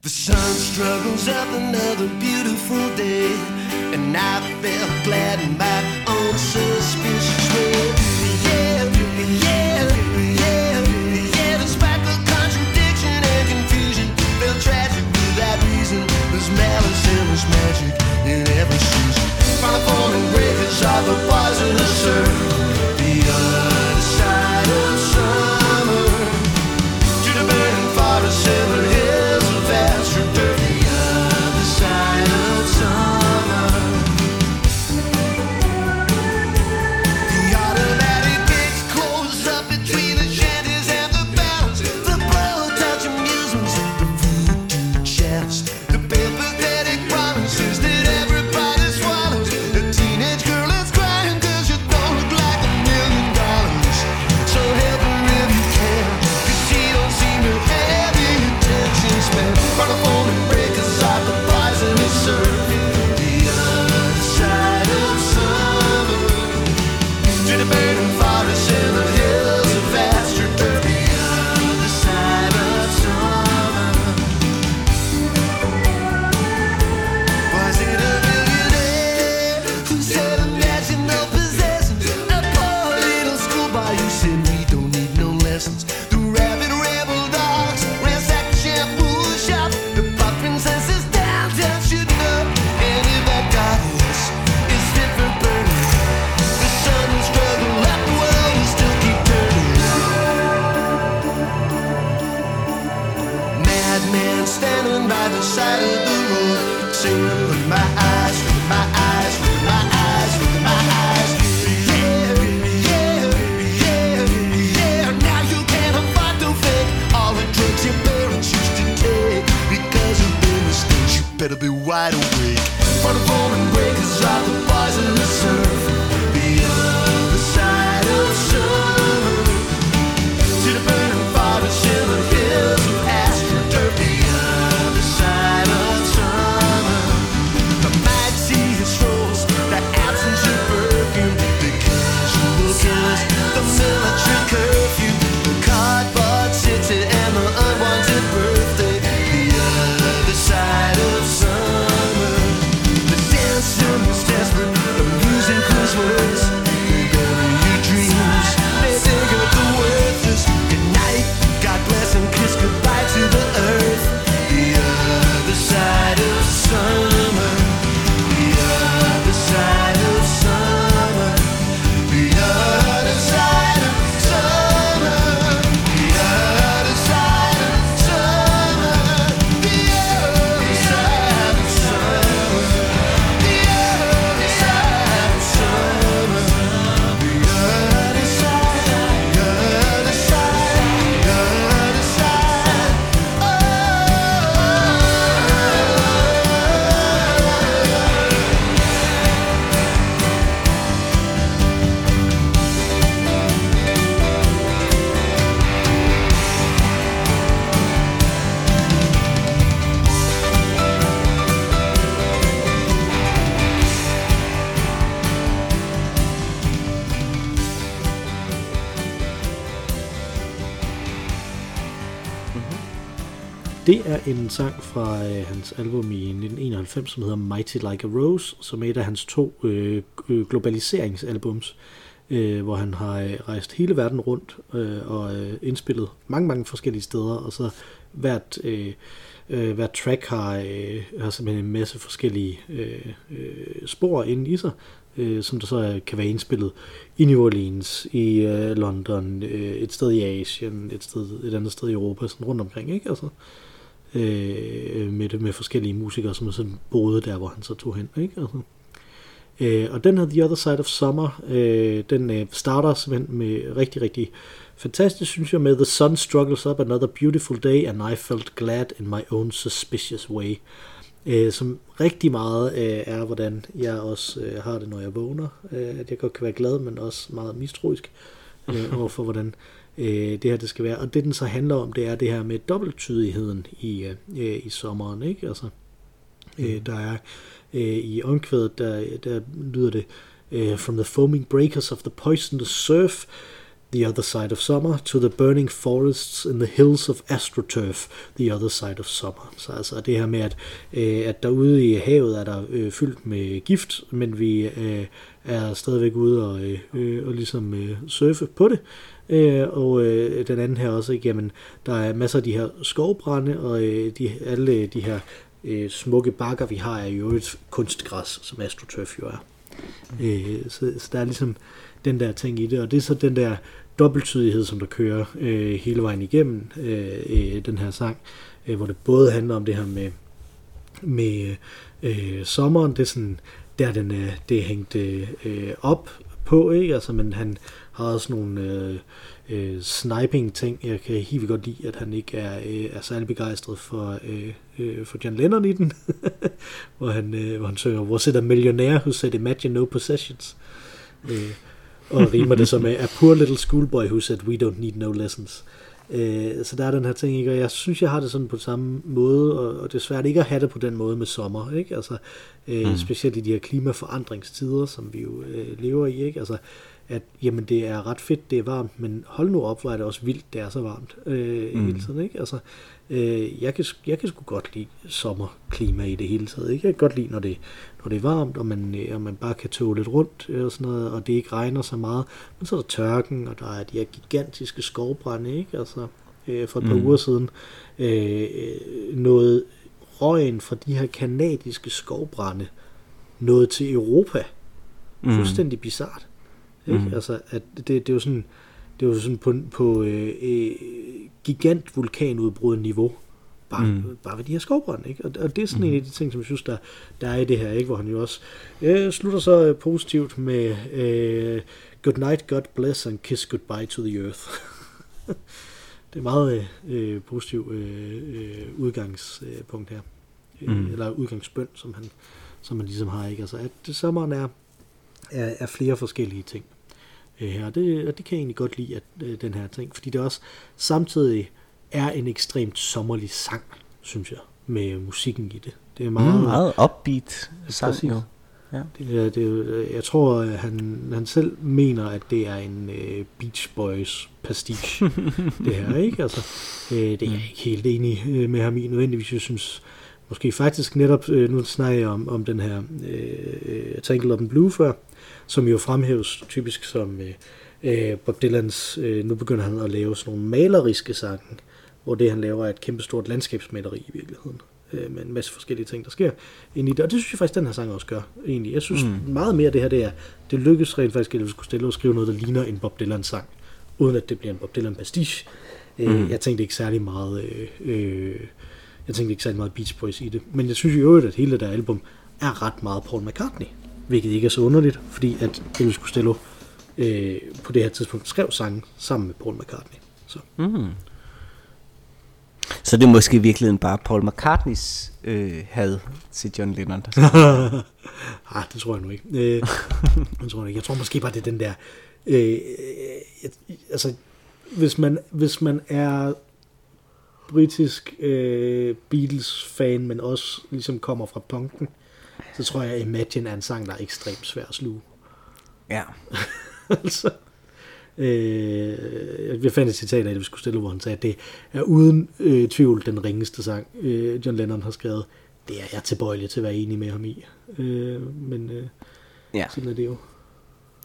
The sun struggles up another beautiful day, and I felt glad in my own suspicious way. Yeah, yeah, yeah, yeah. Despite the contradiction and confusion, felt tragic without reason. There's malice and there's magic in every season. Find a phone and records are the wise and the serve. The other side of summer, to the burning forest and the hills of astral dirt. The other side of summer. Better be wide awake for the falling breakers of the bars and the surf. The other side of summer, to the burning forest in the hills of astral dirt. The other side of summer, the might see his roles, the absence of perfume, the casual kiss, the military curfew, the cardboard city and the unwanted birthday. The side of summer, the dancing was desperate, the music was worse. They bury your dreams, they dig up the worthless. Good night, God bless and kiss goodbye to the earth. The other side of summer, the other side of summer, the other side of summer. Det er en sang fra øh, hans album i nitten enoghalvfems, som hedder Mighty Like A Rose, som er et af hans to øh, globaliseringsalbums, øh, hvor han har øh, rejst hele verden rundt øh, og øh, indspillet mange, mange forskellige steder, og så hvert, øh, øh, hvert track har, øh, har simpelthen en masse forskellige øh, øh, spor inde i sig, øh, som der så kan være indspillet i New Orleans, i øh, London, øh, et sted i Asien, et, sted, et andet sted i Europa, sådan rundt omkring, ikke? Altså, Med, med forskellige musikere, som sådan boede der, hvor han så tog hen, ikke? Altså, Øh, og den her The Other Side of Summer, øh, den øh, starter simpelthen med rigtig, rigtig fantastisk, synes jeg, med The sun struggles up another beautiful day, and I felt glad in my own suspicious way. Øh, som rigtig meget øh, er, hvordan jeg også øh, har det, når jeg vågner. Øh, at jeg godt kan være glad, men også meget mistroisk øh, overfor, hvordan øh, det her det skal være. Og det, den så handler om, det er det her med dobbelttydigheden i, øh, i sommeren, ikke? Altså, øh, der er øh, i omkvædet, der, der lyder det, øh, from the foaming breakers of the poisoned surf, the other side of summer, to the burning forests and the hills of astroturf, the other side of summer. Så altså det her med, at, øh, at derude i havet er der øh, fyldt med gift, men vi øh, er stadigvæk ude og, øh, og ligesom øh, surfe på det. Øh, og øh, den anden her også, jamen, der er masser af de her skovbrænde, og øh, de, alle de her øh, smukke bakker, vi har, er jo et kunstgræs, som astroturf jo er. Øh, så, så der er ligesom den der ting i det, og det er så den der dobbelttydighed, som der kører øh, hele vejen igennem øh, øh, den her sang, øh, hvor det både handler om det her med, med øh, sommeren, det er sådan, der den er, det er hængt øh, op på, ikke? Altså, men han har også nogle øh, øh, sniping ting, jeg kan helt godt lide, at han ikke er, øh, er særlig begejstret for, øh, øh, for John Lennon i den, hvor, han, øh, hvor han synger, was it a millionaire who said imagine no possessions? Øh, og rimer det så med a poor little schoolboy who said we don't need no lessons. Øh, så der er den her ting, ikke? Og jeg synes, jeg har det sådan på samme måde, og, og det er svært ikke at have det på den måde med sommer, ikke? Altså, øh, mm. specielt i de her klimaforandringstider, som vi jo øh, lever i, ikke? Altså, at jamen, det er ret fedt, det er varmt, men hold nu op, hvor er det også vildt, det er så varmt øh, mm. hele tiden, ikke? Altså, øh, jeg, kan, jeg kan sgu godt lide sommerklima i det hele taget, ikke? Jeg kan godt lide, når det, når det er varmt, og man, øh, og man bare kan tåle lidt rundt, øh, og sådan noget, og det ikke regner så meget, men så er der tørken, og der er de her gigantiske skovbrænde, ikke? Altså, øh, for et par mm. uger siden, øh, noget røgen fra de her kanadiske skovbrænde, noget til Europa, mm. fuldstændig bizart. Mm. Altså, at det, det er jo sådan, det er jo sådan på, på øh, øh, gigant vulkanudbrud niveau, bare, mm. bare ved de her skovbrænde, ikke? Og, og det er sådan mm. en af de ting, som jeg synes, der, der er i det her, ikke? Hvor han jo også øh, slutter så positivt med øh, good night, God bless and kiss goodbye to the earth. Det er meget øh, positiv øh, udgangspunkt her, mm. eller udgangsbønd, som han, som han ligesom har, ikke? Altså, at sommeren er Er, er flere forskellige ting her, og det, og det kan jeg egentlig godt lide, at, at den her ting, fordi det også samtidig er en ekstremt sommerlig sang, synes jeg, med musikken i det. Det er meget, mm, meget upbeat sang, jo. Ja. Det, det, jeg tror, han, han selv mener, at det er en uh, Beach Boys pastiche, det her, ikke? Altså, uh, det er jeg ikke helt enig med ham i, nødvendigvis. Jeg synes måske faktisk netop, uh, nu snakker jeg om, om den her uh, Tangled Up In Blue før, som jo fremhæves typisk som øh, Bob Dylans, øh, nu begynder han at lave sådan nogle maleriske sange, hvor det han laver er et kæmpestort landskabsmaleri i virkeligheden, øh, med en masse forskellige ting, der sker ind i det, og det synes jeg faktisk, den her sang også gør, egentlig. Jeg synes mm. meget mere, det her det er, det lykkes rent faktisk, at Elvis Costello at skrive noget, der ligner en Bob Dylans sang, uden at det bliver en Bob Dylan pastiche. Mm. Jeg tænkte ikke særlig meget, øh, jeg tænkte ikke særlig meget Beach Boys i det, men jeg synes i øvrigt, at hele det der album er ret meget Paul McCartney, hvilket ikke er så underligt, fordi at Elvis Costello øh, på det her tidspunkt skrev sange sammen med Paul McCartney. Så, mm. så det er måske i virkeligheden bare Paul McCartneys øh, had til John Lennon. Ah, det tror jeg nu ikke. Øh, jeg, tror ikke. jeg tror måske bare, det er den der... Øh, altså, hvis man, hvis man er britisk øh, Beatles-fan, men også ligesom kommer fra punken, så tror jeg, at Imagine er en sang, der er ekstremt svær at sluge. Ja. altså, øh, jeg fandt et citat af Elvis Costello, hvor han sagde, at det er uden øh, tvivl den ringeste sang, øh, John Lennon har skrevet. Det er jeg tilbøjelig til at være enig med ham i. Øh, men øh, ja. Sådan er det jo.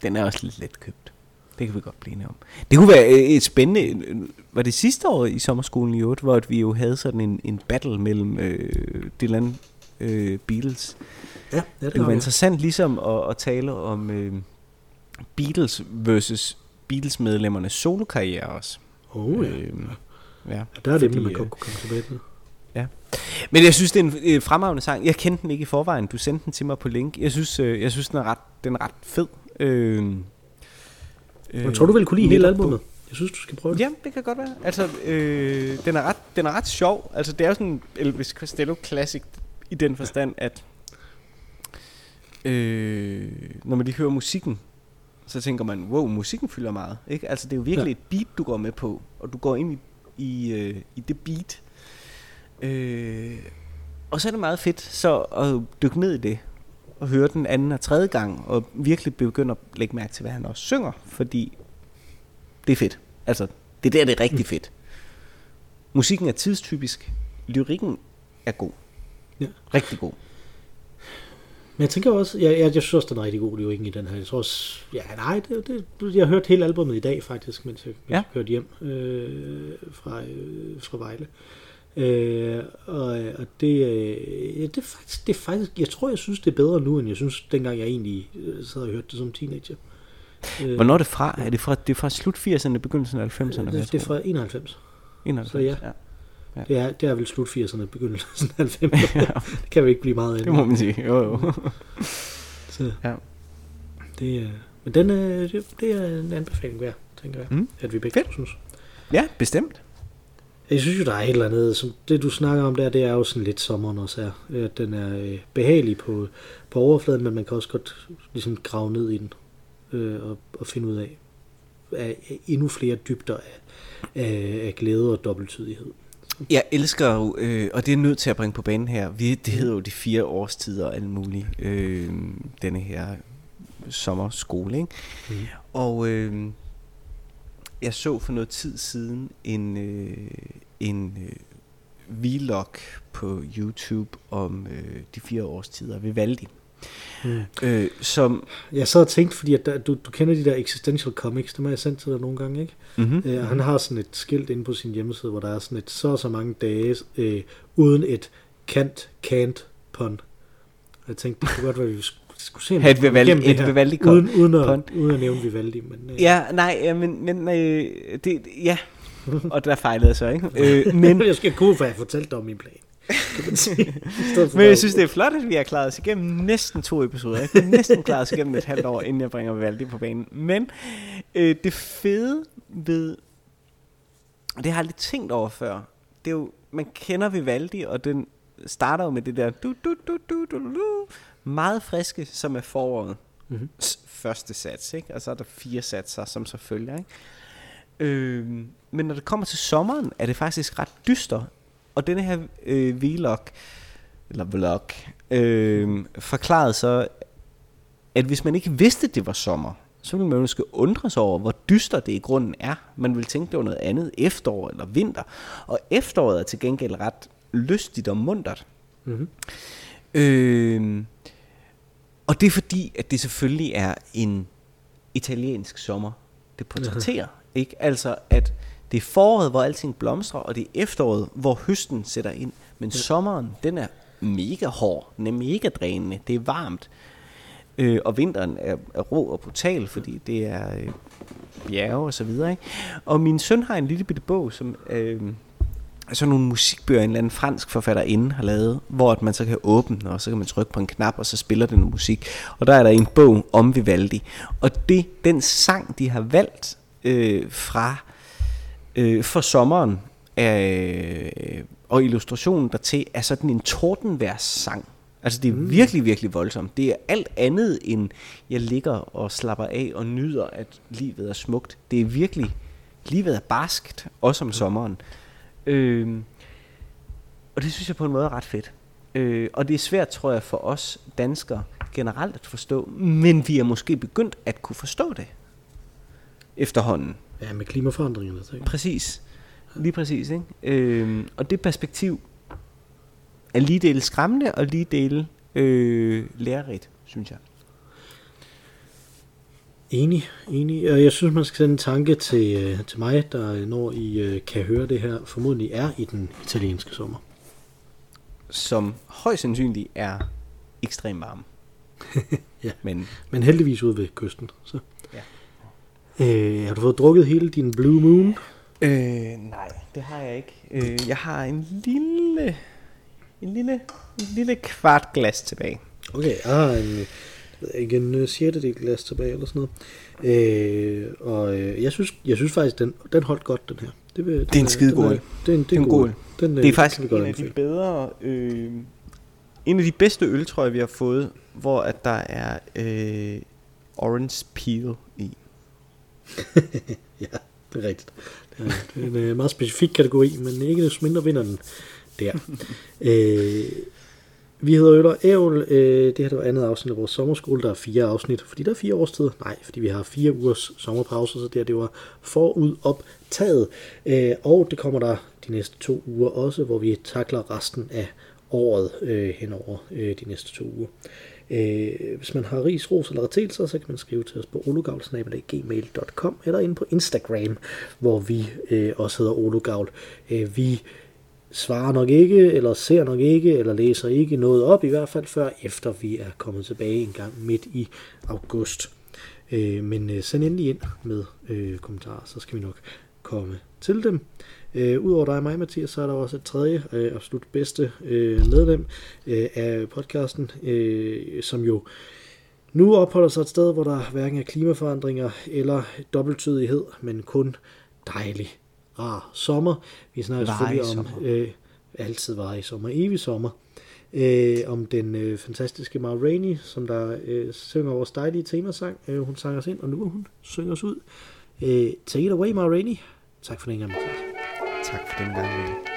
Den er også lidt let købt. Det kan vi godt blive enige om. Det kunne være et spændende... Var det sidste år i sommerskolen i otte, hvor vi jo havde sådan en, en battle mellem øh, Dylan... Øh, Beatles. Ja, det, det var interessant ligesom at, at tale om øh, Beatles versus Beatles medlemmernes solokarriere også. Oh ja. Øh, ja, ja der er det, fordi, man godt kunne komme tilbage til. Ja. Men jeg synes, det er en fremragende sang. Jeg kendte den ikke i forvejen. Du sendte den til mig på link. Jeg synes, jeg synes den er ret, den er ret fed. Øh, jeg tror, du vil kunne lide hele albumet. Jeg synes, du skal prøve det. Jamen, det kan godt være. Altså, øh, den, er ret, den er ret sjov. Altså, det er jo sådan en Elvis Costello-klassik i den forstand, at øh, når man lige hører musikken, så tænker man, wow, musikken fylder meget. Ikke? Altså, det er jo virkelig ja. et beat, du går med på, og du går ind i, i, øh, i det beat. Øh, og så er det meget fedt så at dykke ned i det, og høre den anden og tredje gang, og virkelig begynde at lægge mærke til, hvad han også synger, fordi det er fedt. Altså, det der, det er rigtig fedt. Musikken er tidstypisk. Lyrikken er god. Ja. Rigtig god. Men jeg tænker også, jeg, jeg, jeg synes også, den er rigtig god lyrikken i den her. Jeg tror også, ja, nej, det, det, jeg har hørt hele albumet i dag faktisk, mens jeg, mens ja. jeg kørte hjem øh, fra, øh, fra Vejle. Øh, og, og det, øh, det, er faktisk, det er faktisk, jeg tror, jeg synes, det er bedre nu, end jeg synes, dengang jeg egentlig øh, sad og hørte det som teenager. Hvornår er det fra? Er det fra, det er fra slut firserne, begyndelsen af halvfemserne? Det, det er fra enoghalvfems. enoghalvfems Så ja, ja. Det, er, det er vel slut firserne, begyndelsen af halvfemserne. Ja. Det kan vi ikke blive meget endnu. Det må man sige, jo jo. Så. Ja. Det, men den, det, det er en anbefaling værd, tænker jeg, mm. at vi begge Fedt. synes. Ja, bestemt. Jeg synes jo, der er et eller andet, som det du snakker om der, det er jo sådan lidt sommeren også er. At den er behagelig på, på overfladen, men man kan også godt ligesom grave ned i den. Og, og finde ud af, af endnu flere dybder af, af, af glæde og dobbelttydighed. Jeg elsker jo, øh, og det er nødt til at bringe på banen her, vi, det hedder jo de fire årstider og alt muligt, øh, denne her sommerskole, ikke? Mm. Og øh, jeg så for noget tid siden en, øh, en øh, vlog på YouTube om øh, de fire årstider ved Vivaldi. Mm. Øh, som jeg sad og tænkte, fordi at der, du, du kender de der existential comics, dem har jeg sendt til dig nogle gange, ikke? Mm-hmm. Øh, og han har sådan et skilt inde på sin hjemmeside, hvor der er sådan et så og så mange dage øh, uden et can't, can't pun. Jeg tænkte, det kunne godt være, vi skulle se et Vivaldi pun. Uden, uden, at, uden at nævne Vivaldi. Men, øh. Ja, nej, men, men øh, det, ja, og der fejlede jeg så, ikke? Øh, men jeg skal kunne, for jeg fortalte dig om min plan. Men jeg synes, det er flot, at vi har klaret os igennem næsten to episoder. Jeg kunne næsten klare os igennem et halvt år, inden jeg bringer Vivaldi på banen. Men øh, det fede ved, og det har jeg aldrig tænkt over før, det er jo, man kender Vivaldi, og den starter jo med det der du, du, du, du, du, du, meget friske, som er foråret. Mm-hmm. Første sats, ikke? Og så er der fire satser, som så følger, ikke? Øh, men når det kommer til sommeren, er det faktisk ret dyster. Og denne her øh, vlog, eller vlog, øh, forklarede så, at hvis man ikke vidste, det var sommer, så ville man måske undre sig over, hvor dyster det i grunden er. Man ville tænke, det var noget andet, efterår eller vinter. Og efteråret er til gengæld ret lystigt og muntert. Mm-hmm. Øh, og det er fordi, at det selvfølgelig er en italiensk sommer, det portrætterer. Mm-hmm. Ikke? Altså at det er foråret, hvor alting blomstrer, og det er efteråret, hvor høsten sætter ind. Men ja. sommeren, den er mega hård, den er mega drænende, det er varmt. Øh, og vinteren er, er rå og brutal, fordi det er øh, bjerge og så videre. Ikke? Og min søn har en lille bitte bog, som øh, sådan nogle musikbøger, en eller anden fransk forfatterinde har lavet, hvor at man så kan åbne, og så kan man trykke på en knap, og så spiller den musik. Og der er der en bog om Vivaldi. Og det, den sang, de har valgt øh, fra... for sommeren er, og illustrationen dertil er sådan en tordenværssang. Altså det er mm. virkelig, virkelig voldsomt. Det er alt andet end jeg ligger og slapper af og nyder, at livet er smukt. Det er virkelig, livet er barskt, også om sommeren. Øh, og det synes jeg på en måde er ret fedt. Øh, og det er svært, tror jeg, for os danskere generelt at forstå, men vi er måske begyndt at kunne forstå det efterhånden. Ja, med klimaforandringerne. Så, ikke? Præcis. Lige præcis, ikke? Øhm, og det perspektiv er lige dele skræmmende og lige dele øh, lærerigt, synes jeg. Enig, enig. Og jeg synes, man skal sende en tanke til, til mig, der når I kan høre det her, formodentlig er i den italienske sommer. Som højst sandsynligt er ekstremt varm. Ja. Men, Men heldigvis ude ved kysten, så... Ja. Øh, har du fået drukket hele din Blue Moon? Øh, nej, det har jeg ikke. Øh, jeg har en lille en lille, en lille kvart glas tilbage. Okay, jeg har en, en sjættedel glas tilbage eller sådan noget. Øh, og jeg synes, jeg synes faktisk, den, den holdt godt, den her. Det, vil, det er en skidegod. Det, det er en, det er en god. Den, det er faktisk en af de bedre, øh, en af de bedste øl, tror jeg, vi har fået, hvor at der er øh, orange peel i. Ja, det er rigtigt. Det er en øh, meget specifik kategori, men ikke desto mindre vinder den der. øh, vi hedder Øl og Ævl. Øh, det her det var andet afsnit af vores sommerskole. Der er fire afsnit, fordi der er fire årstider. Nej, fordi vi har fire ugers sommerpause, så der det var forud optaget. Øh, og det kommer der de næste to uger også, hvor vi takler resten af året øh, henover øh, de næste to uger. Øh, hvis man har ris, ros eller rettelser, så kan man skrive til os på ologavl snabel-a gmail punktum com eller inde på Instagram, hvor vi øh, også hedder Ologavl. Øh, vi svarer nok ikke, eller ser nok ikke, eller læser ikke noget op, i hvert fald før, efter vi er kommet tilbage en gang midt i august. Øh, men send endelig ind med øh, kommentarer, så skal vi nok komme til dem. Øh, Udover dig og mig, Mathias, så er der også et tredje, øh, absolut bedste øh, medlem øh, af podcasten, øh, som jo nu opholder sig et sted, hvor der hverken er klimaforandringer eller dobbelttydighed, men kun dejlig, rar sommer. Vi snakker selvfølgelig om øh, altid varig sommer, evig sommer. Øh, om den øh, fantastiske Ma Rainey, som der øh, synger vores dejlige temasang. Øh, hun sang os ind, og nu vil hun synge os ud. Øh, take it away, Ma Rainey. Tak for den gang, Mathias. Tak for den gang.